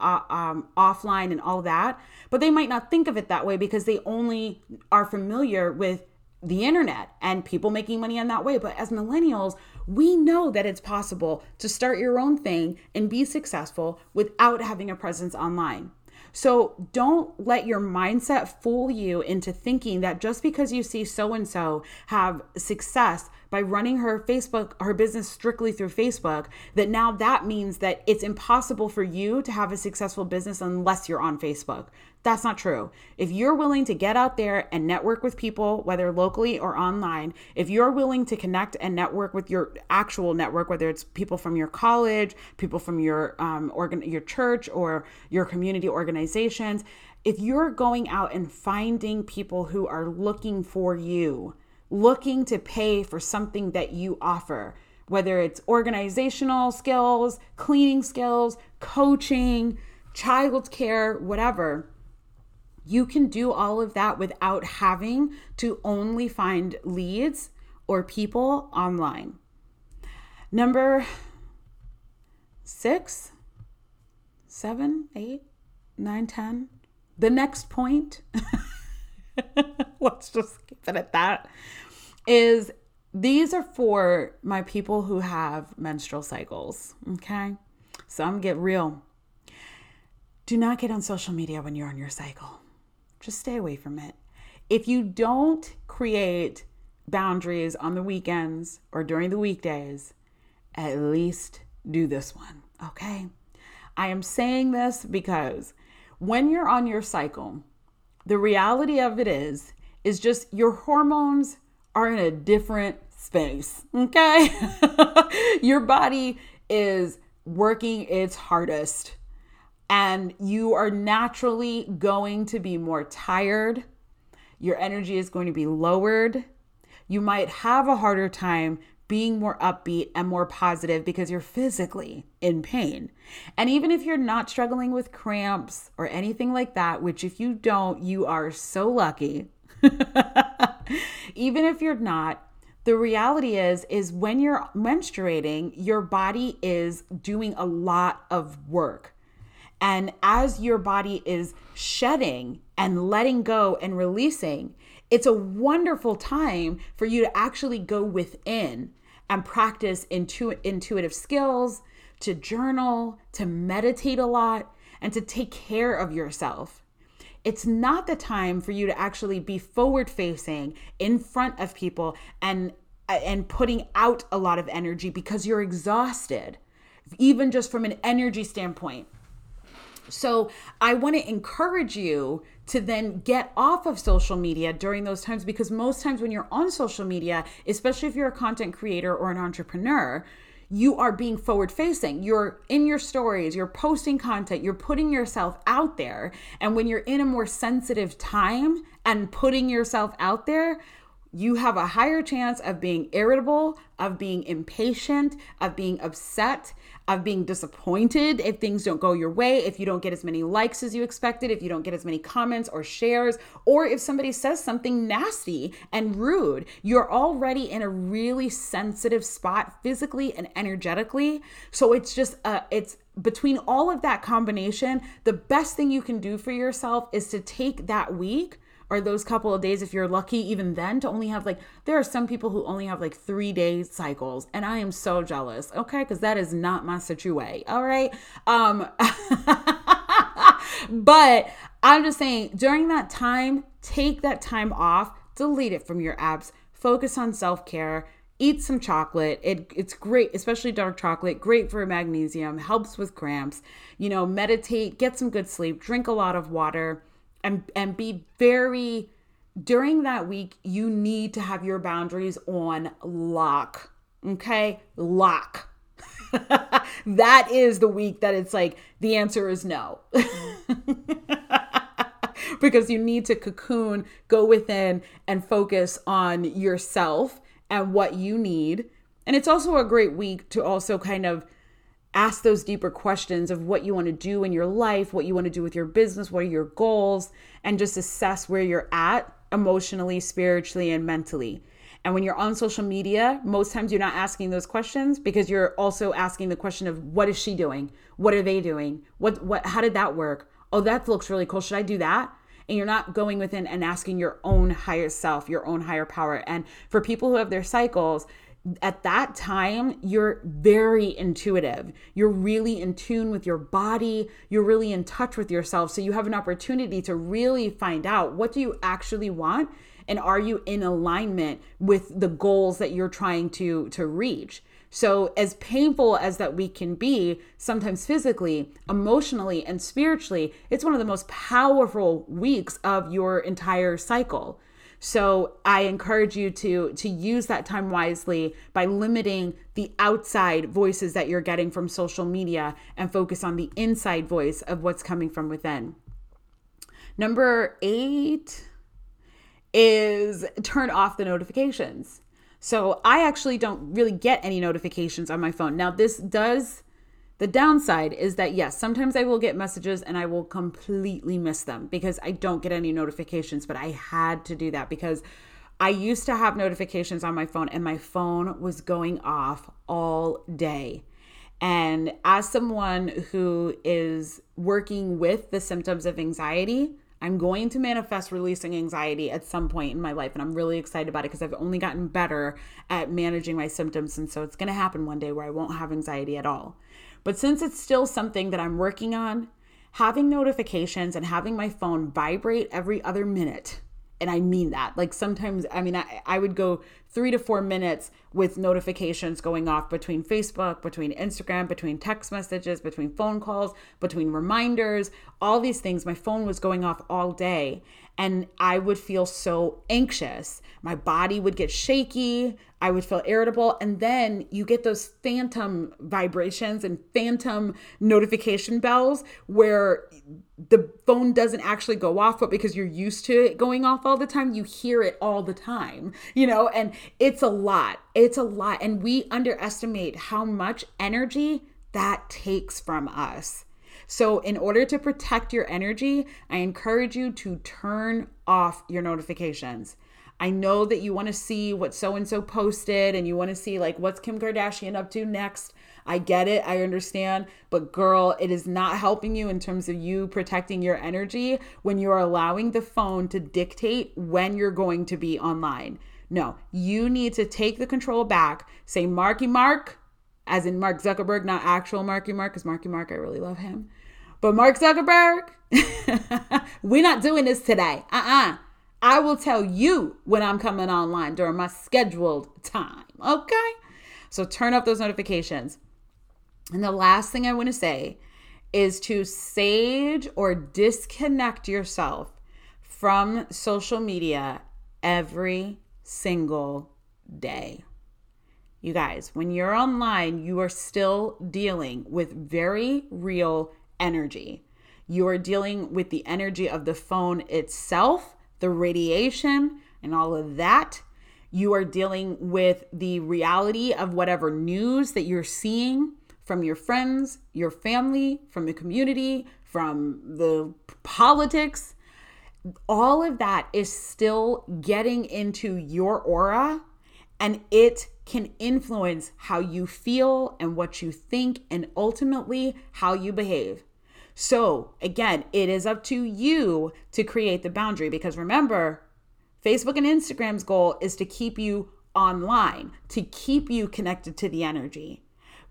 offline and all that. But they might not think of it that way because they only are familiar with the internet and people making money in that way. But as millennials, we know that it's possible to start your own thing and be successful without having a presence online. So don't let your mindset fool you into thinking that just because you see so-and-so have success by running her business strictly through Facebook, that now that means that it's impossible for you to have a successful business unless you're on Facebook. That's not true. If you're willing to get out there and network with people, whether locally or online, if you're willing to connect and network with your actual network, whether it's people from your college, people from your church or your community organizations, if you're going out and finding people who are looking for you, looking to pay for something that you offer, whether it's organizational skills, cleaning skills, coaching, childcare, whatever, you can do all of that without having to only find leads or people online. Number 6, 7, 8, 9, 10. The next point, let's just keep it at that, is these are for my people who have menstrual cycles, okay? So I'm get real. Do not get on social media when you're on your cycle. Just stay away from it. If you don't create boundaries on the weekends or during the weekdays, at least do this one, okay? I am saying this because when you're on your cycle, the reality of it is just your hormones are in a different space, okay? Your body is working its hardest. And you are naturally going to be more tired. Your energy is going to be lowered. You might have a harder time being more upbeat and more positive because you're physically in pain. And even if you're not struggling with cramps or anything like that, which if you don't, you are so lucky. Even if you're not, the reality is when you're menstruating, your body is doing a lot of work. And as your body is shedding and letting go and releasing, it's a wonderful time for you to actually go within and practice intuitive skills, to journal, to meditate a lot, and to take care of yourself. It's not the time for you to actually be forward-facing in front of people and putting out a lot of energy because you're exhausted, even just from an energy standpoint. So I want to encourage you to then get off of social media during those times, because most times when you're on social media, especially if you're a content creator or an entrepreneur, you are being forward-facing. You're in your stories, you're posting content, you're putting yourself out there. And when you're in a more sensitive time and putting yourself out there, you have a higher chance of being irritable, of being impatient, of being upset, of being disappointed if things don't go your way, if you don't get as many likes as you expected, if you don't get as many comments or shares, or if somebody says something nasty and rude. You're already in a really sensitive spot physically and energetically. So it's just, it's between all of that combination, the best thing you can do for yourself is to take that week or those couple of days, if you're lucky, even then, to only have there are some people who only have 3-day cycles, and I am so jealous, okay? Because that is not my situation, all right? But I'm just saying, during that time, take that time off, delete it from your apps, focus on self-care, eat some chocolate. It's great, especially dark chocolate, great for magnesium, helps with cramps, meditate, get some good sleep, drink a lot of water, and be very, during that week, you need to have your boundaries on lock, okay? Lock. That is the week that it's the answer is no. Because you need to cocoon, go within, and focus on yourself and what you need. And it's also a great week to also kind of ask those deeper questions of what you want to do in your life, what you want to do with your business, what are your goals, and just assess where you're at emotionally, spiritually, and mentally. And when you're on social media, most times you're not asking those questions because you're also asking the question of what is she doing? What are they doing? What? How did that work? Oh, that looks really cool. Should I do that? And you're not going within and asking your own higher self, your own higher power. And for people who have their cycles, at that time, you're very intuitive. You're really in tune with your body. You're really in touch with yourself. So you have an opportunity to really find out, what do you actually want? And are you in alignment with the goals that you're trying to reach? So as painful as that week can be, sometimes physically, emotionally, and spiritually, it's one of the most powerful weeks of your entire cycle. So I encourage you to use that time wisely by limiting the outside voices that you're getting from social media and focus on the inside voice of what's coming from within. Number 8 is turn off the notifications. So I actually don't really get any notifications on my phone. Now the downside is that, yes, sometimes I will get messages and I will completely miss them because I don't get any notifications, but I had to do that because I used to have notifications on my phone and my phone was going off all day. And as someone who is working with the symptoms of anxiety, I'm going to manifest releasing anxiety at some point in my life, and I'm really excited about it because I've only gotten better at managing my symptoms, and so it's going to happen one day where I won't have anxiety at all. But since it's still something that I'm working on, having notifications and having my phone vibrate every other minute, and I mean that, sometimes, I would go 3 to 4 minutes with notifications going off between Facebook, between Instagram, between text messages, between phone calls, between reminders, all these things. My phone was going off all day and I would feel so anxious. My body would get shaky. I would feel irritable. And then you get those phantom vibrations and phantom notification bells where the phone doesn't actually go off, but because you're used to it going off all the time, you hear it all the time, and it's a lot. It's a lot. And we underestimate how much energy that takes from us. So in order to protect your energy, I encourage you to turn off your notifications. I know that you want to see what so-and-so posted and you want to see what's Kim Kardashian up to next. I get it. I understand. But girl, it is not helping you in terms of you protecting your energy when you are allowing the phone to dictate when you're going to be online. No, you need to take the control back, say Marky Mark, as in Mark Zuckerberg, not actual Marky Mark, because Marky Mark, I really love him. But Mark Zuckerberg, we're not doing this today. I will tell you when I'm coming online during my scheduled time, okay? So turn off those notifications. And the last thing I want to say is to sage or disconnect yourself from social media every single day. You guys, when you're online, you are still dealing with very real energy. You are dealing with the energy of the phone itself, the radiation, and all of that. You are dealing with the reality of whatever news that you're seeing from your friends, your family, from the community, from the politics. All of that is still getting into your aura, and it can influence how you feel and what you think and ultimately how you behave. So again, it is up to you to create the boundary, because remember, Facebook and Instagram's goal is to keep you online, to keep you connected to the energy.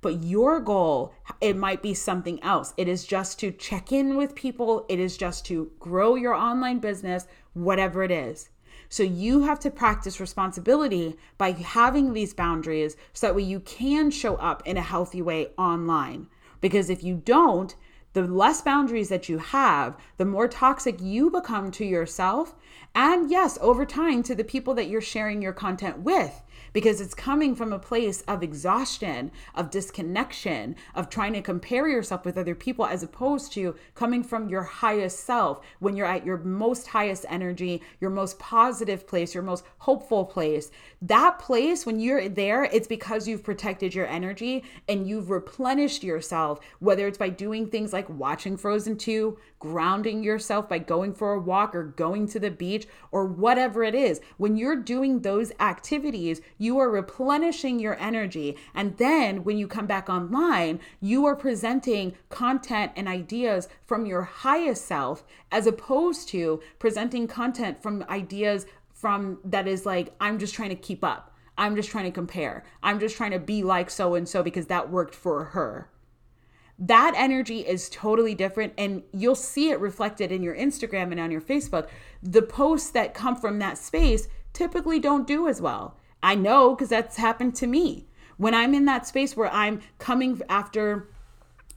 But your goal, it might be something else. It is just to check in with people. It is just to grow your online business, whatever it is. So you have to practice responsibility by having these boundaries so that way you can show up in a healthy way online. Because if you don't, the less boundaries that you have, the more toxic you become to yourself. And yes, over time to the people that you're sharing your content with, because it's coming from a place of exhaustion, of disconnection, of trying to compare yourself with other people, as opposed to coming from your highest self when you're at your most highest energy, your most positive place, your most hopeful place. That place, when you're there, it's because you've protected your energy and you've replenished yourself, whether it's by doing things like watching Frozen 2, grounding yourself by going for a walk or going to the beach or whatever it is. When you're doing those activities, you are replenishing your energy. And then when you come back online, you are presenting content and ideas from your highest self, as opposed to presenting content from ideas from that is like, I'm just trying to keep up. I'm just trying to compare. I'm just trying to be like so-and-so because that worked for her. That energy is totally different, and you'll see it reflected in your Instagram and on your Facebook. The posts that come from that space typically don't do as well. I know, because that's happened to me. When I'm in that space where I'm coming after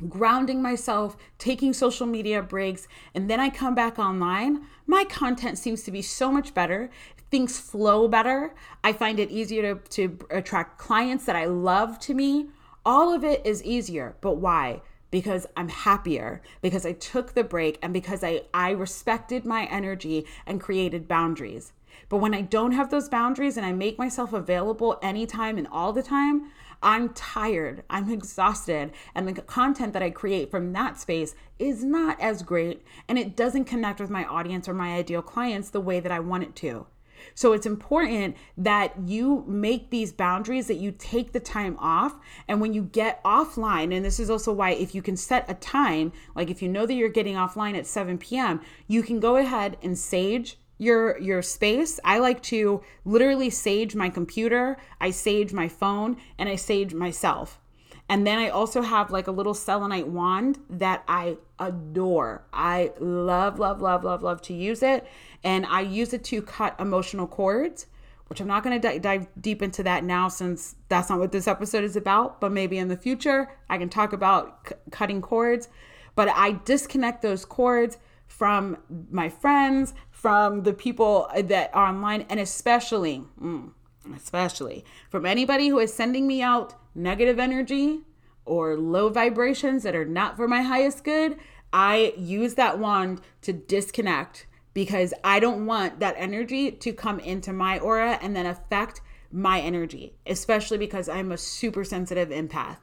grounding myself, taking social media breaks, and then I come back online, my content seems to be so much better. Things flow better. I find it easier to attract clients that I love to me. All of it is easier, but why? Because I'm happier, because I took the break, and because I respected my energy and created boundaries. But when I don't have those boundaries and I make myself available anytime and all the time, I'm tired, I'm exhausted, and the content that I create from that space is not as great, and it doesn't connect with my audience or my ideal clients the way that I want it to. So it's important that you make these boundaries, that you take the time off. And when you get offline, and this is also why if you can set a time, like if you know that you're getting offline at 7 p.m., you can go ahead and sage your space. I like to literally sage my computer, I sage my phone, and I sage myself. And then I also have like a little selenite wand that I adore. I love, love, love, love, love to use it. And I use it to cut emotional cords, which I'm not going to dive deep into that now since that's not what this episode is about. But maybe in the future, I can talk about cutting cords. But I disconnect those cords from my friends, from the people that are online, and especially from anybody who is sending me out negative energy or low vibrations that are not for my highest good. I use that wand to disconnect, because I don't want that energy to come into my aura and then affect my energy, especially because I'm a super sensitive empath.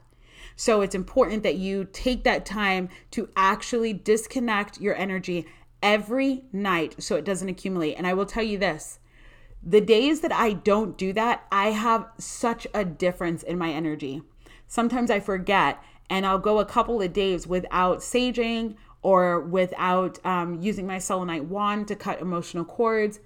So it's important that you take that time to actually disconnect your energy every night so it doesn't accumulate. And I will tell you this, the days that I don't do that, I have such a difference in my energy. Sometimes I forget and I'll go a couple of days without saging or without using my selenite wand to cut emotional cords.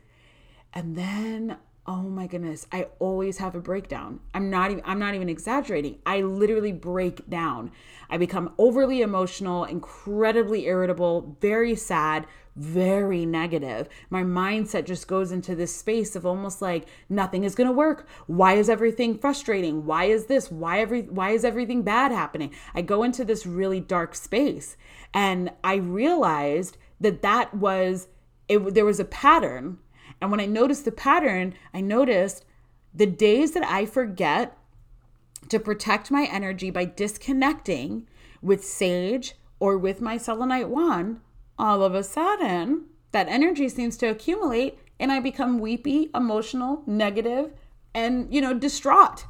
And then oh my goodness, I always have a breakdown. I'm not even exaggerating. I literally break down. I become overly emotional, incredibly irritable, very sad, very negative. My mindset just goes into this space of almost like nothing is going to work. Why is everything frustrating? Why is this? Why is everything bad happening? I go into this really dark space, and I realized that was it. There was a pattern. And when I noticed the pattern, I noticed the days that I forget to protect my energy by disconnecting with sage or with my selenite wand, all of a sudden, that energy seems to accumulate and I become weepy, emotional, negative, and, distraught.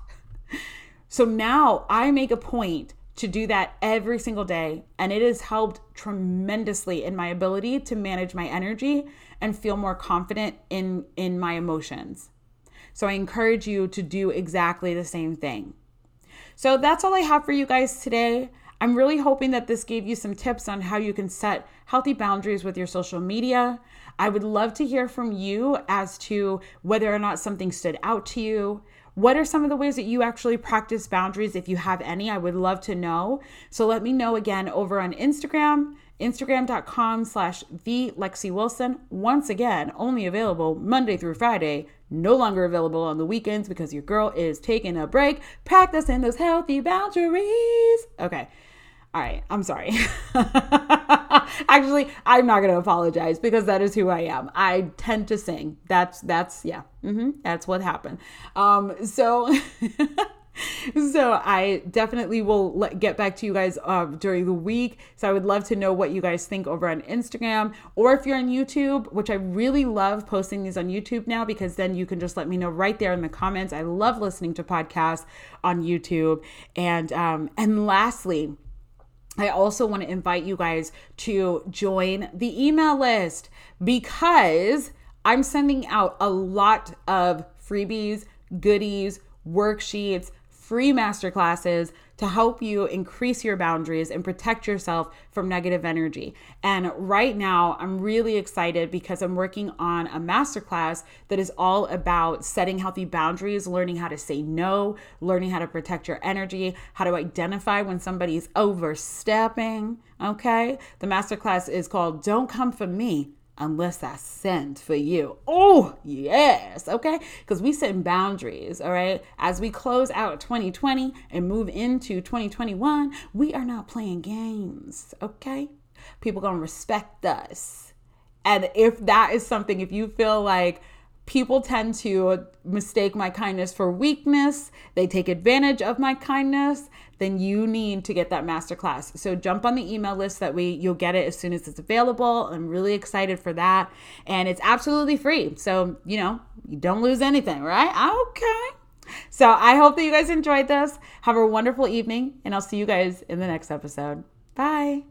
So now I make a point to do that every single day. And it has helped tremendously in my ability to manage my energy and feel more confident in my emotions. So I encourage you to do exactly the same thing. So that's all I have for you guys today. I'm really hoping that this gave you some tips on how you can set healthy boundaries with your social media. I would love to hear from you as to whether or not something stood out to you. What are some of the ways that you actually practice boundaries? If you have any, I would love to know. So let me know again over on Instagram, instagram.com/TheLexiWilson. Once again, only available Monday through Friday, no longer available on the weekends because your girl is taking a break, practicing those healthy boundaries. Okay. All right. I'm sorry. Actually, I'm not going to apologize because that is who I am. I tend to sing. That's what happened. So I definitely will get back to you guys during the week. So I would love to know what you guys think over on Instagram, or if you're on YouTube, which I really love posting these on YouTube now, because then you can just let me know right there in the comments. I love listening to podcasts on YouTube. And lastly, I also want to invite you guys to join the email list, because I'm sending out a lot of freebies, goodies, worksheets, free masterclasses to help you increase your boundaries and protect yourself from negative energy. And right now, I'm really excited because I'm working on a masterclass that is all about setting healthy boundaries, learning how to say no, learning how to protect your energy, how to identify when somebody's overstepping, okay? The masterclass is called Don't Come For Me Unless I Send for You. Oh, yes. Okay. Because we set boundaries. All right. As we close out 2020 and move into 2021, we are not playing games. Okay. People going to respect us. And if that is something, if you feel like people tend to mistake my kindness for weakness, they take advantage of my kindness, then you need to get that masterclass. So jump on the email list. That way you'll get it as soon as it's available. I'm really excited for that. And it's absolutely free. So, you don't lose anything, right? Okay. So I hope that you guys enjoyed this. Have a wonderful evening, and I'll see you guys in the next episode. Bye.